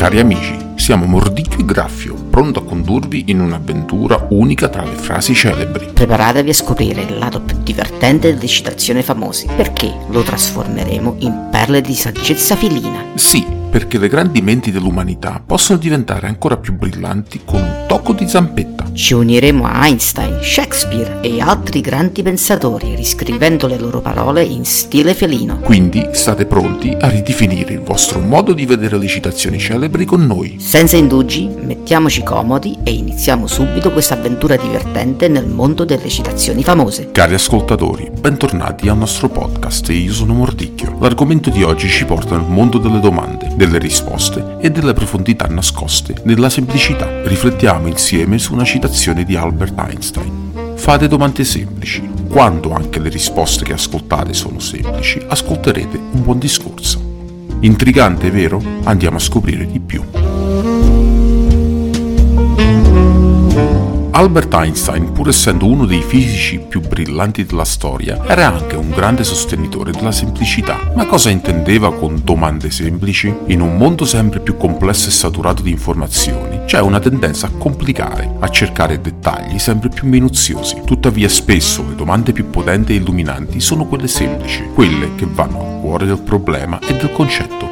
Cari amici, siamo Mordicchio e Graffio, pronto a condurvi in un'avventura unica tra le frasi celebri. Preparatevi a scoprire il lato più divertente delle citazioni famose, perché lo trasformeremo in perle di saggezza felina. Sì, perché le grandi menti dell'umanità possono diventare ancora più brillanti con un tocco di zampetta. Ci uniremo a Einstein, Shakespeare e altri grandi pensatori, riscrivendo le loro parole in stile felino. Quindi state pronti a ridefinire il vostro modo di vedere le citazioni celebri con noi. Senza indugi, mettiamoci comodi e iniziamo subito questa avventura divertente nel mondo delle citazioni famose. Cari ascoltatori, bentornati al nostro podcast e io sono Mordicchio. L'argomento di oggi ci porta nel mondo delle domande, delle risposte e delle profondità nascoste, nella semplicità. Riflettiamo insieme su una citazione di Albert Einstein. Fate domande semplici. Quando anche le risposte che ascoltate sono semplici, ascolterete un buon discorso. Intrigante, vero? Andiamo a scoprire di più. Albert Einstein, pur essendo uno dei fisici più brillanti della storia, era anche un grande sostenitore della semplicità. Ma cosa intendeva con domande semplici? In un mondo sempre più complesso e saturato di informazioni, c'è una tendenza a complicare, a cercare dettagli sempre più minuziosi. Tuttavia spesso le domande più potenti e illuminanti sono quelle semplici, quelle che vanno al cuore del problema e del concetto.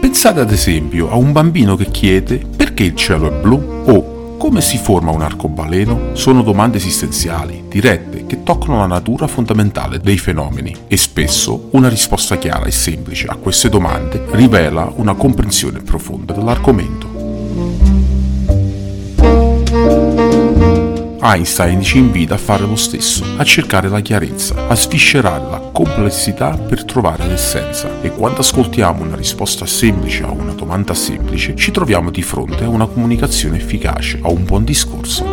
Pensate ad esempio a un bambino che chiede perché il cielo è blu o come si forma un arcobaleno. Sono domande esistenziali, dirette, che toccano la natura fondamentale dei fenomeni e spesso una risposta chiara e semplice a queste domande rivela una comprensione profonda dell'argomento. Einstein ci invita a fare lo stesso, a cercare la chiarezza, a sviscerare la complessità per trovare l'essenza. E quando ascoltiamo una risposta semplice a una domanda semplice, ci troviamo di fronte a una comunicazione efficace, a un buon discorso.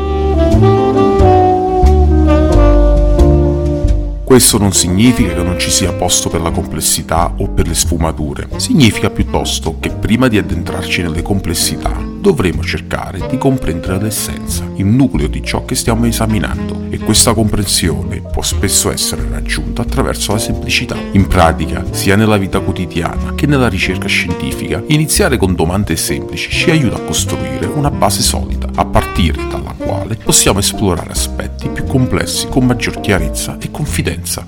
Questo non significa che non ci sia posto per la complessità o per le sfumature, significa piuttosto che prima di addentrarci nelle complessità dovremo cercare di comprendere l'essenza, il nucleo di ciò che stiamo esaminando, e questa comprensione può spesso essere raggiunta attraverso la semplicità. In pratica, sia nella vita quotidiana che nella ricerca scientifica, iniziare con domande semplici ci aiuta a costruire una base solida, a partire dalla quale possiamo esplorare aspetti più complessi con maggior chiarezza e confidenza.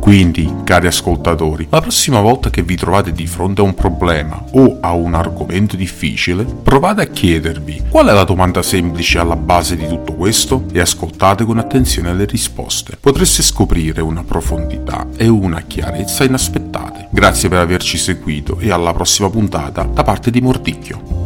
Quindi, cari ascoltatori, la prossima volta che vi trovate di fronte a un problema o a un argomento difficile, provate a chiedervi qual è la domanda semplice alla base di tutto questo e ascoltate con attenzione le risposte. Potreste scoprire una profondità e una chiarezza inaspettate. Grazie per averci seguito e alla prossima puntata da parte di Mordicchio.